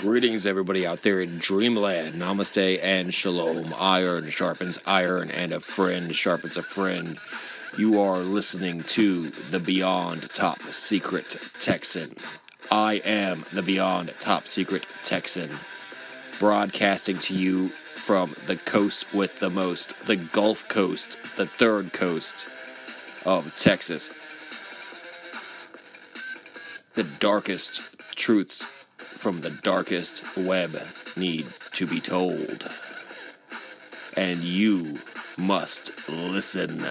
Greetings, everybody out there in dreamland. Namaste and shalom. Iron sharpens iron, and a friend sharpens a friend. You are listening to the Beyond Top Secret Texan. I am the Beyond Top Secret Texan, broadcasting to you from the coast with the most, the Gulf Coast, the third coast of Texas. The darkest truths from the darkest web need to be told, and you must listen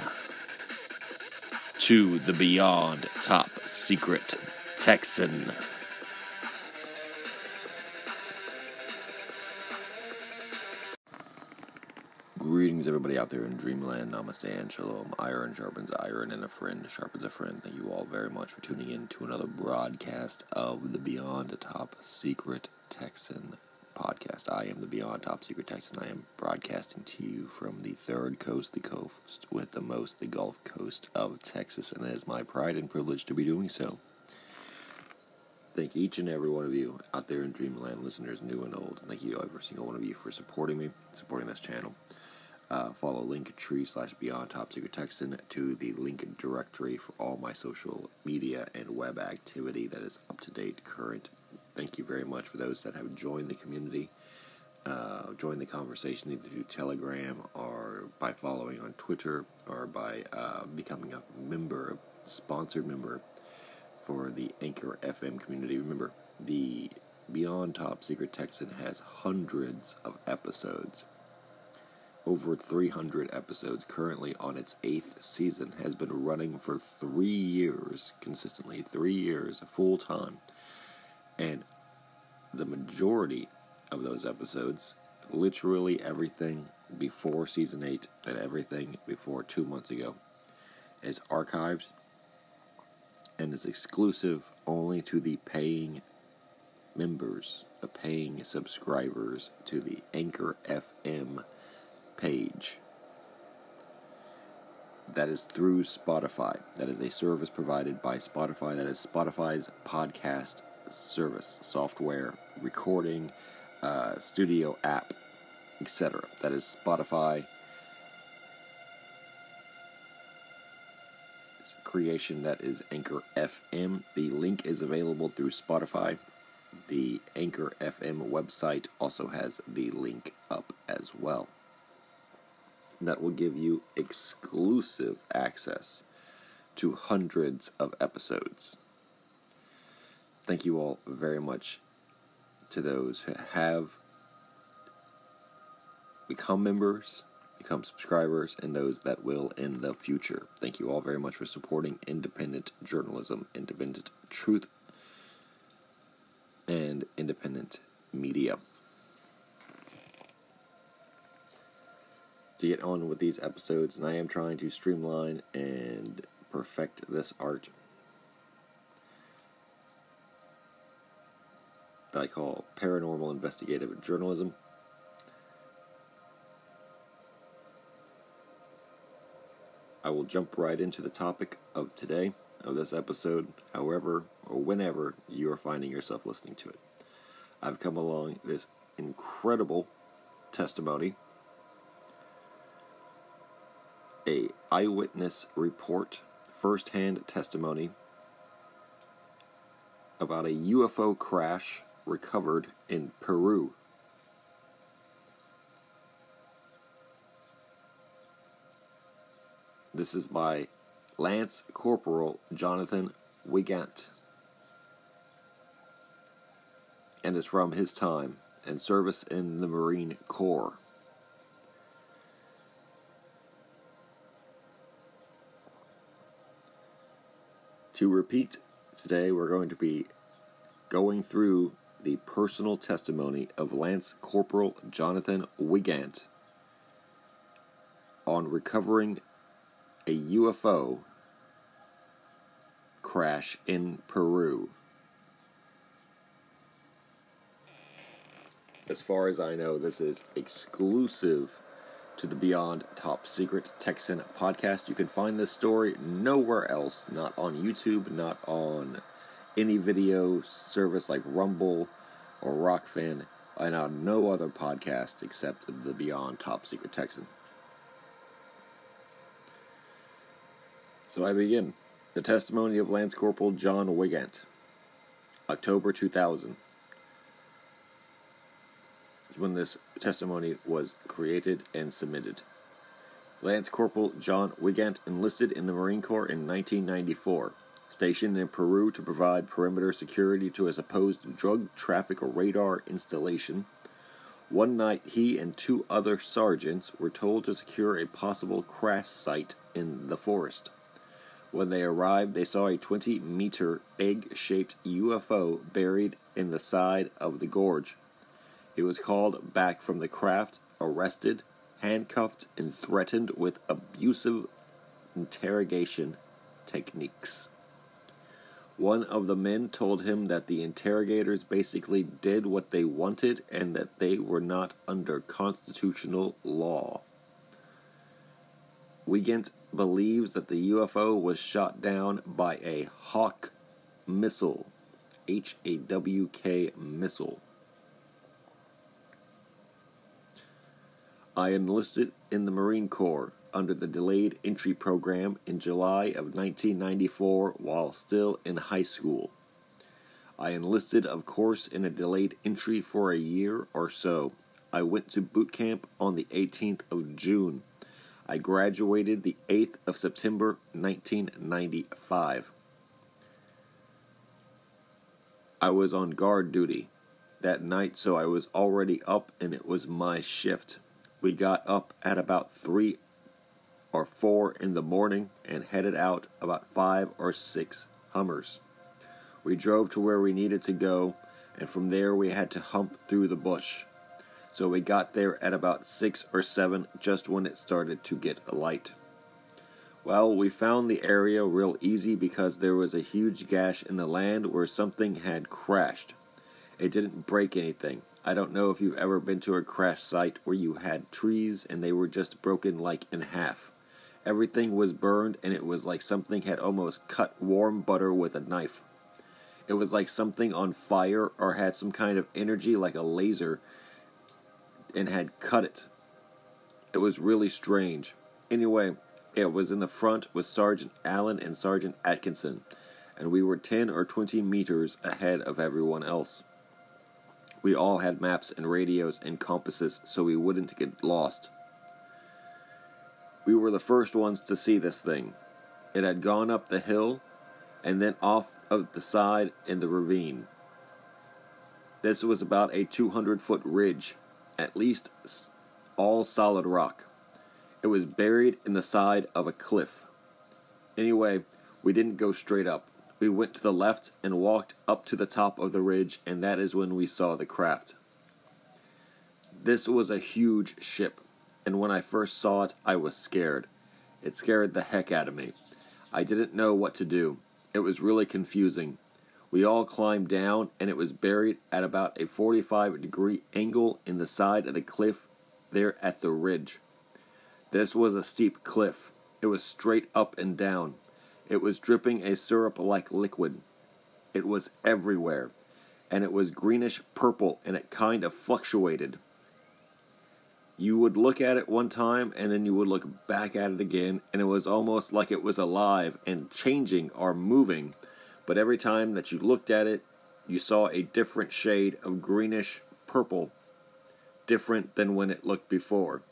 to the Beyond Top Secret Texan. Greetings, everybody out there in dreamland. Namaste and shalom. Iron sharpens iron, and a friend sharpens a friend. Thank you all very much for tuning in to another broadcast of the Beyond Top Secret Texan podcast. I am the Beyond Top Secret Texan. I am broadcasting to you from the third coast, the coast with the most, the Gulf Coast of Texas, and it is my pride and privilege to be doing so. Thank each and every one of you out there in dreamland, listeners new and old. Thank you, every single one of you, for supporting me, supporting this channel. Follow linktree.com/BeyondTopSecretTexan to the link directory for all my social media and web activity that is up to date, current. Thank you very much for those that have joined the community, joined the conversation either through Telegram or by following on Twitter or by becoming a member, sponsored member for the Anchor FM community. Remember, the Beyond Top Secret Texan has hundreds of episodes. Over 300 episodes, currently on its 8th season, has been running for 3 years, consistently, 3 years, full time. And the majority of those episodes, literally everything before season 8 and everything before 2 months ago, is archived and is exclusive only to the paying members, the paying subscribers to the Anchor FM page. That is through Spotify. That is a service provided by Spotify. That is Spotify's podcast service, software, recording, studio app, etc. That is Spotify creation. That is Anchor FM. The link is available through Spotify. The Anchor FM website also has the link up as well. That will give you exclusive access to hundreds of episodes. Thank you all very much to those who have become members, become subscribers, and those that will in the future. Thank you all very much for supporting independent journalism, independent truth, and independent media. To get on with these episodes, and I am trying to streamline and perfect this art that I call paranormal investigative journalism. I will jump right into the topic of today, of this episode, however or whenever you are finding yourself listening to it. I've come along this incredible testimony, a eyewitness report, first-hand testimony about a UFO crash recovered in Peru. This is by Lance Corporal Jonathan Weygandt, and is from his time and service in the Marine Corps. To repeat, today we're going to be going through the personal testimony of Lance Corporal Jonathan Weygandt on recovering a UFO crash in Peru. As far as I know, this is exclusive to the Beyond Top Secret Texan podcast. You can find this story nowhere else, not on YouTube, not on any video service like Rumble, or Rockfin, and on no other podcast except the Beyond Top Secret Texan. So I begin. The testimony of Lance Corporal John Weygandt, October 2000, is when this testimony was created and submitted. Lance Corporal John Weygandt enlisted in the Marine Corps in 1994, stationed in Peru to provide perimeter security to a supposed drug traffic radar installation. One night, he and two other sergeants were told to secure a possible crash site in the forest. When they arrived, they saw a 20-meter egg-shaped UFO buried in the side of the gorge. It was called back from the craft, arrested, handcuffed, and threatened with abusive interrogation techniques. One of the men told him that the interrogators basically did what they wanted and that they were not under constitutional law. Weygandt believes that the UFO was shot down by a HAWK missile, H-A-W-K missile. I enlisted in the Marine Corps under the Delayed Entry Program in July of 1994 while still in high school. I enlisted, of course, in a delayed entry for a year or so. I went to boot camp on the 18th of June. I graduated the 8th of September, 1995. I was on guard duty that night, so I was already up and it was my shift. We got up at about 3 or 4 in the morning and headed out about 5 or 6 Hummers. We drove to where we needed to go, and from there we had to hump through the bush. So we got there at about 6 or 7, just when it started to get light. Well, we found the area real easy because there was a huge gash in the land where something had crashed. It didn't break anything. I don't know if you've ever been to a crash site where you had trees and they were just broken like in half. Everything was burned and it was like something had almost cut warm butter with a knife. It was like something on fire or had some kind of energy like a laser and had cut it. It was really strange. Anyway, it was in the front with Sergeant Allen and Sergeant Atkinson, and we were 10 or 20 meters ahead of everyone else. We all had maps and radios and compasses so we wouldn't get lost. We were the first ones to see this thing. It had gone up the hill and then off of the side in the ravine. This was about a 200-foot ridge. At least all solid rock. It was buried in the side of a cliff. Anyway, we didn't go straight up. We went to the left and walked up to the top of the ridge, and that is when we saw the craft. This was a huge ship, and when I first saw it, I was scared. It scared the heck out of me. I didn't know what to do. It was really confusing. We all climbed down, and it was buried at about a 45-degree angle in the side of the cliff there at the ridge. This was a steep cliff. It was straight up and down. It was dripping a syrup-like liquid. It was everywhere, and it was greenish-purple, and it kind of fluctuated. You would look at it one time, and then you would look back at it again, and it was almost like it was alive and changing or moving. But every time that you looked at it, you saw a different shade of greenish purple, different than when it looked before.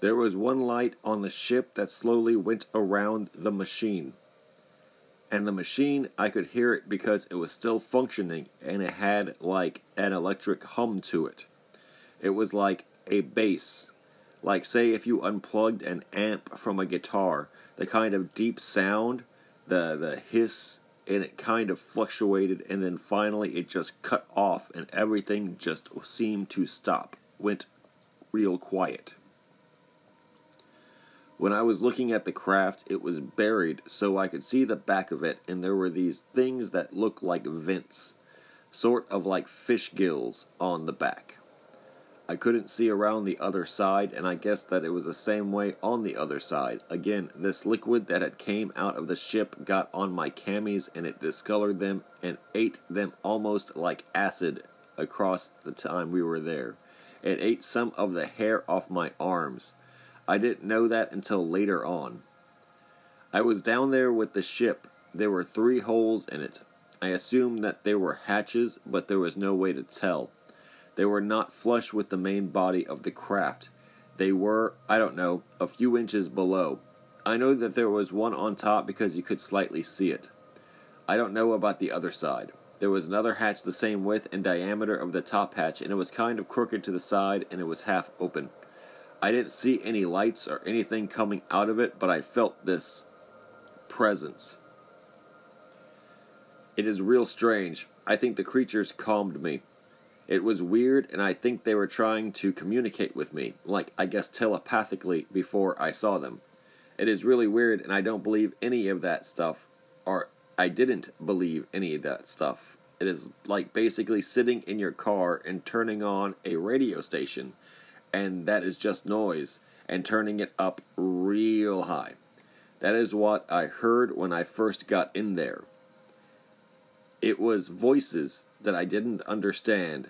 There was one light on the ship that slowly went around the machine. And the machine, I could hear it because it was still functioning and it had like an electric hum to it. It was like a bass. Like say if you unplugged an amp from a guitar, the kind of deep sound, the hiss, and it kind of fluctuated, and then finally it just cut off, and everything just seemed to stop, went real quiet. When I was looking at the craft, it was buried, so I could see the back of it, and there were these things that looked like vents, sort of like fish gills on the back. I couldn't see around the other side, and I guessed that it was the same way on the other side. Again, this liquid that had came out of the ship got on my camis, and it discolored them and ate them almost like acid across the time we were there. It ate some of the hair off my arms. I didn't know that until later on. I was down there with the ship. There were 3 holes in it. I assumed that they were hatches, but there was no way to tell. They were not flush with the main body of the craft. They were, I don't know, a few inches below. I know that there was one on top because you could slightly see it. I don't know about the other side. There was another hatch the same width and diameter of the top hatch, and it was kind of crooked to the side, and it was half open. I didn't see any lights or anything coming out of it, but I felt this presence. It is real strange. I think the creatures calmed me. It was weird, and I think they were trying to communicate with me, like, I guess, telepathically before I saw them. It is really weird, and I don't believe any of that stuff, or I didn't believe any of that stuff. It is like basically sitting in your car and turning on a radio station, and that is just noise, and turning it up real high. That is what I heard when I first got in there. It was voices that I didn't understand.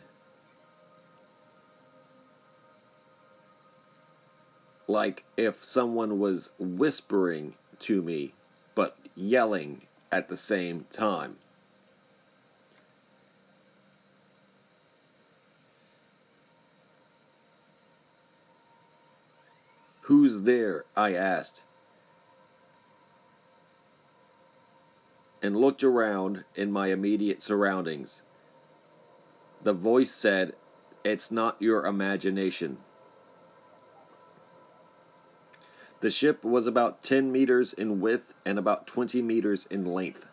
Like if someone was whispering to me, but yelling at the same time. "Who's there?" I asked, and looked around in my immediate surroundings. The voice said, "It's not your imagination." The ship was about 10 meters in width and about 20 meters in length.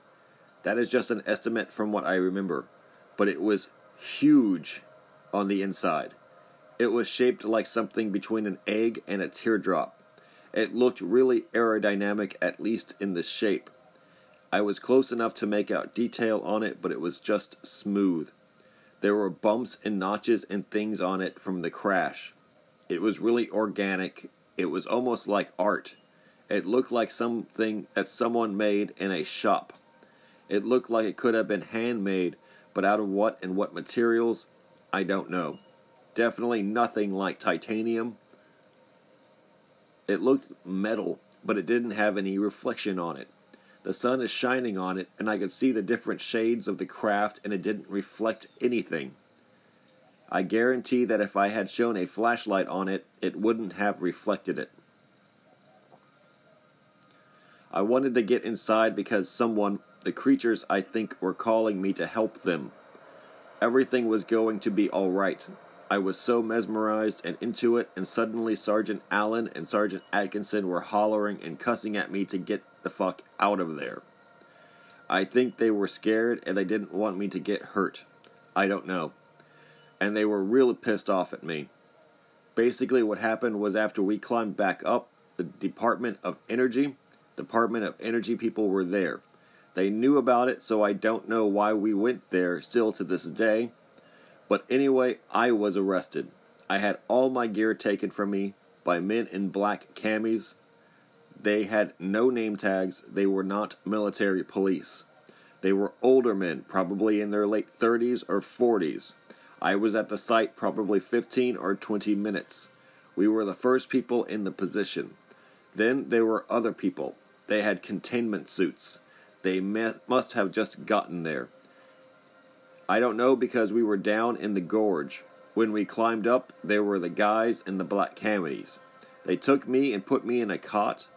That is just an estimate from what I remember, but it was huge on the inside. It was shaped like something between an egg and a teardrop. It looked really aerodynamic, at least in the shape. I was close enough to make out detail on it, but it was just smooth. There were bumps and notches and things on it from the crash. It was really organic. It was almost like art. It looked like something that someone made in a shop. It looked like it could have been handmade, but out of what and what materials, I don't know. Definitely nothing like titanium. It looked metal, but it didn't have any reflection on it. The sun is shining on it, and I could see the different shades of the craft, and it didn't reflect anything. I guarantee that if I had shown a flashlight on it, it wouldn't have reflected it. I wanted to get inside because someone, the creatures I think, were calling me to help them. Everything was going to be all right. I was so mesmerized and into it, and suddenly Sergeant Allen and Sergeant Atkinson were hollering and cussing at me to get the fuck out of there. I think they were scared and they didn't want me to get hurt. I don't know. And they were really pissed off at me. Basically what happened was after we climbed back up, the Department of Energy people were there. They knew about it, so I don't know why we went there still to this day. But anyway, I was arrested. I had all my gear taken from me by men in black camis. They had no name tags. They were not military police. They were older men, probably in their late 30s or 40s. I was at the site probably 15 or 20 minutes. We were the first people in the position. Then there were other people. They had containment suits. They must have just gotten there. I don't know because we were down in the gorge. When we climbed up, there were the guys in the black camis. They took me and put me in a cot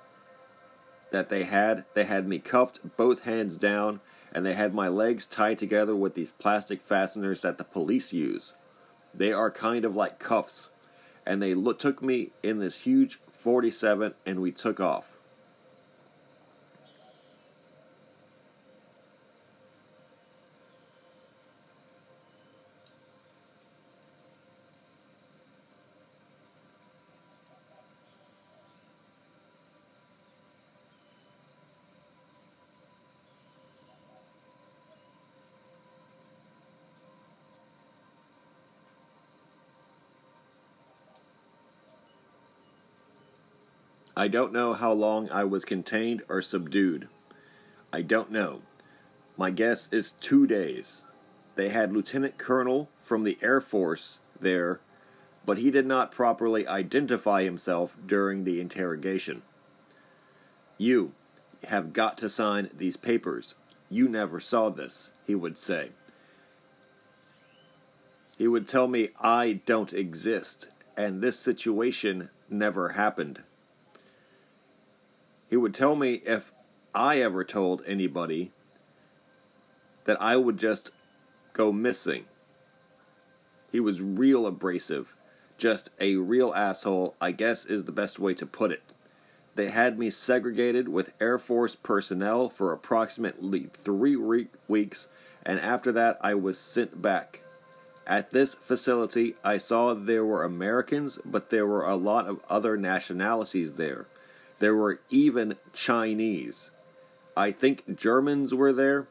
that they had. They had me cuffed, both hands down, and they had my legs tied together with these plastic fasteners that the police use. They are kind of like cuffs, and they took me in this huge 47, and we took off. I don't know how long I was contained or subdued. I don't know. My guess is 2 days. They had Lieutenant Colonel from the Air Force there, but he did not properly identify himself during the interrogation. You have got to sign these papers. You never saw this, he would say. He would tell me I don't exist, and this situation never happened. He would tell me if I ever told anybody that I would just go missing. He was real abrasive. Just a real asshole, I guess, is the best way to put it. They had me segregated with Air Force personnel for approximately 3 weeks, and after that I was sent back. At this facility, I saw there were Americans, but there were a lot of other nationalities there. There were even Chinese. I think Germans were there.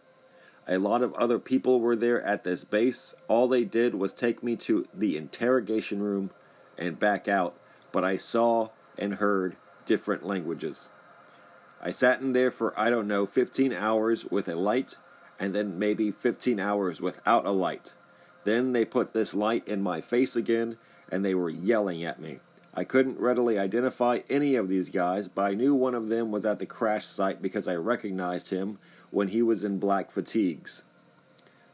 A lot of other people were there at this base. All they did was take me to the interrogation room and back out, but I saw and heard different languages. I sat in there for, 15 hours with a light, and then maybe 15 hours without a light. Then they put this light in my face again, and they were yelling at me. I couldn't readily identify any of these guys, but I knew one of them was at the crash site because I recognized him when he was in black fatigues.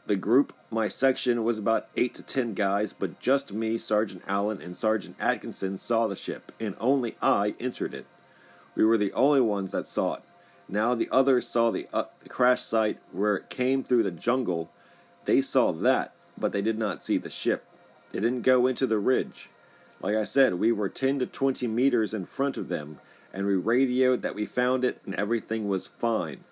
The group, my section, was about 8 to 10 guys, but just me, Sergeant Allen, and Sergeant Atkinson saw the ship, and only I entered it. We were the only ones that saw it. Now the others saw the crash site where it came through the jungle. They saw that, but they did not see the ship. They didn't go into the ridge. Like I said, we were 10 to 20 meters in front of them, and we radioed that we found it and everything was fine.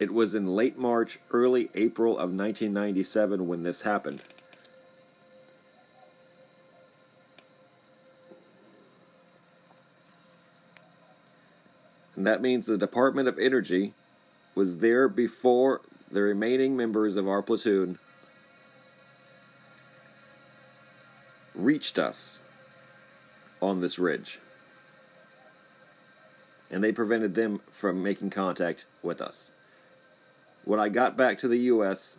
It was in late March, early April of 1997 when this happened. And that means the Department of Energy was there before the remaining members of our platoon reached us on this ridge, and they prevented them from making contact with us. When I got back to the U.S.,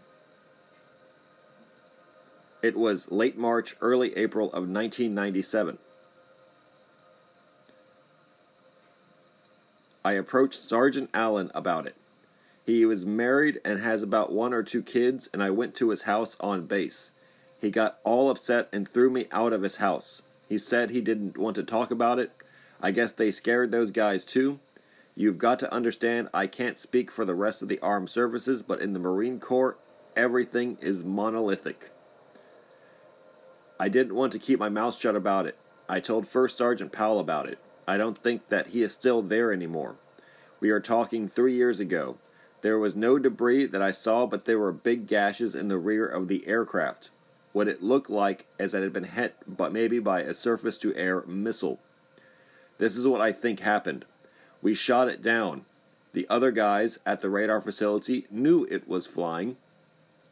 it was late March, early April of 1997. I approached Sergeant Allen about it. He was married and has about 1 or 2 kids, and I went to his house on base. He got all upset and threw me out of his house. He said he didn't want to talk about it. I guess they scared those guys too. You've got to understand, I can't speak for the rest of the armed services, but in the Marine Corps, everything is monolithic. I didn't want to keep my mouth shut about it. I told First Sergeant Powell about it. I don't think that he is still there anymore. We are talking 3 years ago. There was no debris that I saw, but there were big gashes in the rear of the aircraft. What it looked like as it had been hit, but maybe by a surface-to-air missile. This is what I think happened. We shot it down. The other guys at the radar facility knew it was flying.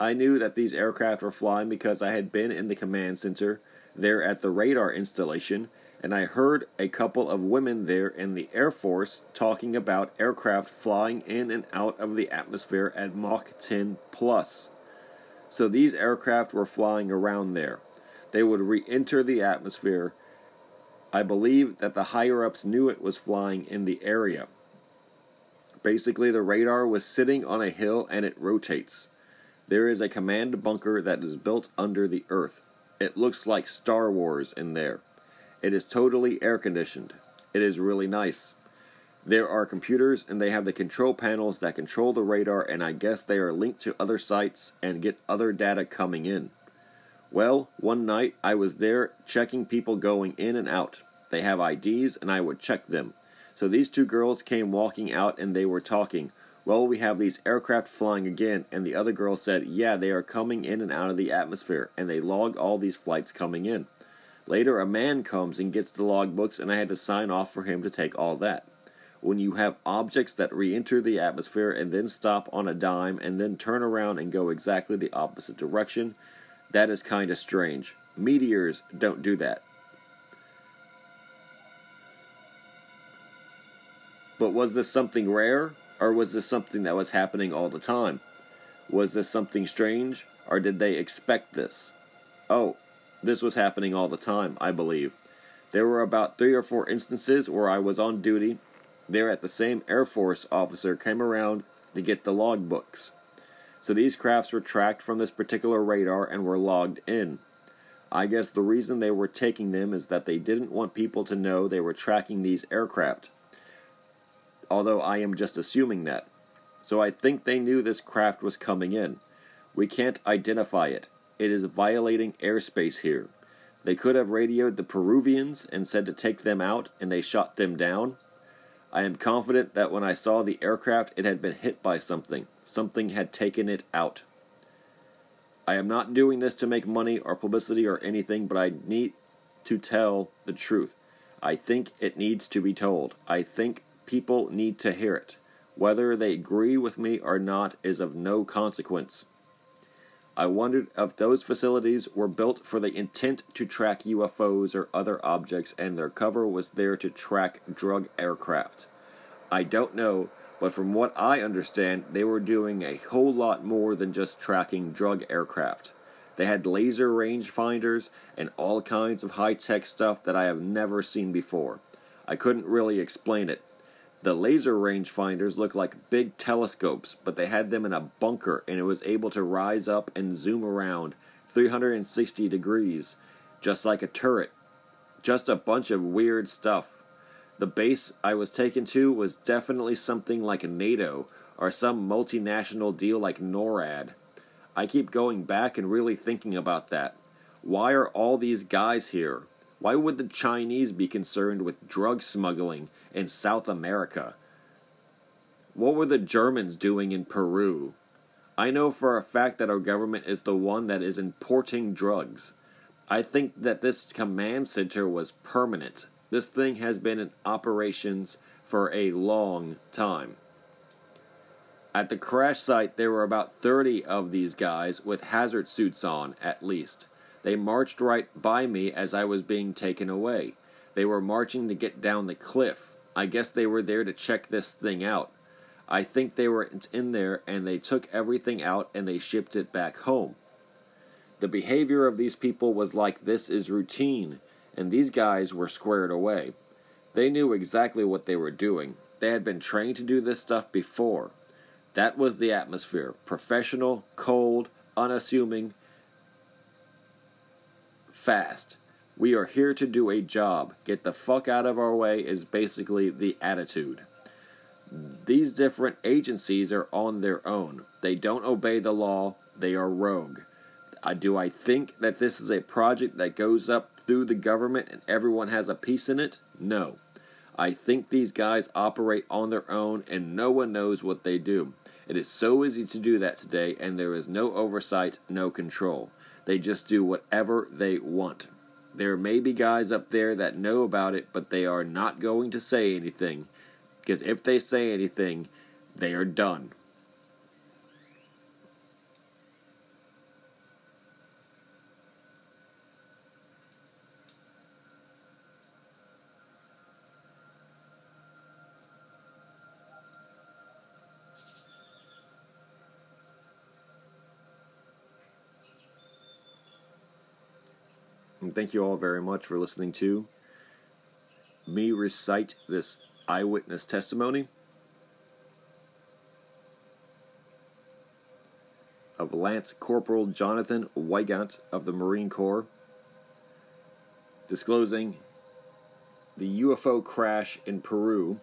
I knew that these aircraft were flying because I had been in the command center there at the radar installation, and I heard a couple of women there in the Air Force talking about aircraft flying in and out of the atmosphere at Mach 10 plus. So these aircraft were flying around there. They would re-enter the atmosphere. I believe that the higher-ups knew it was flying in the area. Basically, the radar was sitting on a hill and it rotates. There is a command bunker that is built under the earth. It looks like Star Wars in there. It is totally air-conditioned. It is really nice. There are computers, and they have the control panels that control the radar, and I guess they are linked to other sites and get other data coming in. Well, one night I was there checking people going in and out. They have IDs, and I would check them. So these two girls came walking out, and they were talking. Well, we have these aircraft flying again, and the other girl said, yeah, they are coming in and out of the atmosphere, and they log all these flights coming in. Later, a man comes and gets the logbooks, and I had to sign off for him to take all that. When you have objects that re-enter the atmosphere and then stop on a dime and then turn around and go exactly the opposite direction, that is kind of strange. Meteors don't do that. But was this something rare, or was this something that was happening all the time? Was this something strange, or did they expect this? Oh, this was happening all the time, I believe. There were about 3 or 4 instances where I was on duty there at the same Air Force officer came around to get the logbooks. So these crafts were tracked from this particular radar and were logged in. I guess the reason they were taking them is that they didn't want people to know they were tracking these aircraft. Although I am just assuming that. So I think they knew this craft was coming in. We can't identify it. It is violating airspace here. They could have radioed the Peruvians and said to take them out, and they shot them down. I am confident that when I saw the aircraft, it had been hit by something. Something had taken it out. I am not doing this to make money or publicity or anything, but I need to tell the truth. I think it needs to be told. I think people need to hear it. Whether they agree with me or not is of no consequence. I wondered if those facilities were built for the intent to track UFOs or other objects, and their cover was there to track drug aircraft. I don't know, but from what I understand, they were doing a whole lot more than just tracking drug aircraft. They had laser range finders and all kinds of high-tech stuff that I have never seen before. I couldn't really explain it. The laser range finders looked like big telescopes, but they had them in a bunker, and it was able to rise up and zoom around 360 degrees, just like a turret. Just a bunch of weird stuff. The base I was taken to was definitely something like NATO, or some multinational deal like NORAD. I keep going back and really thinking about that. Why are all these guys here? Why would the Chinese be concerned with drug smuggling in South America? What were the Germans doing in Peru? I know for a fact that our government is the one that is importing drugs. I think that this command center was permanent. This thing has been in operations for a long time. At the crash site, there were about 30 of these guys with hazard suits on, at least. They marched right by me as I was being taken away. They were marching to get down the cliff. I guess they were there to check this thing out. I think they were in there, and they took everything out and they shipped it back home. The behavior of these people was like this is routine, and these guys were squared away. They knew exactly what they were doing. They had been trained to do this stuff before. That was the atmosphere. Professional, cold, unassuming, fast. We are here to do a job. Get the fuck out of our way is basically the attitude. These different agencies are on their own. They don't obey the law. They are rogue. Do I think that this is a project that goes up through the government and everyone has a piece in it? No. I think these guys operate on their own and no one knows what they do. It is so easy to do that today, and there is no oversight, no control. They just do whatever they want. There may be guys up there that know about it, but they are not going to say anything, because if they say anything, they are done. And thank you all very much for listening to me recite this eyewitness testimony of Lance Corporal Jonathan Weygandt of the Marine Corps, disclosing the UFO crash in Peru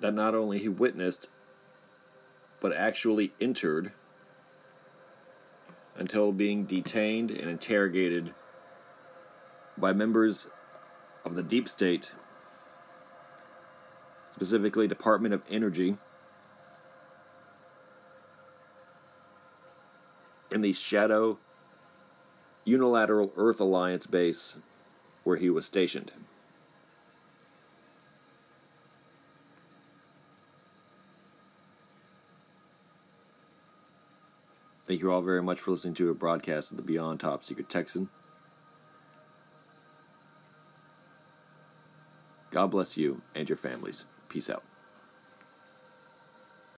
that not only he witnessed, but actually entered until being detained and interrogated by members of the deep state, specifically Department of Energy, in the shadow unilateral Earth Alliance base where he was stationed. Thank you all very much for listening to a broadcast of the Beyond Top Secret Texan. God bless you and your families. Peace out.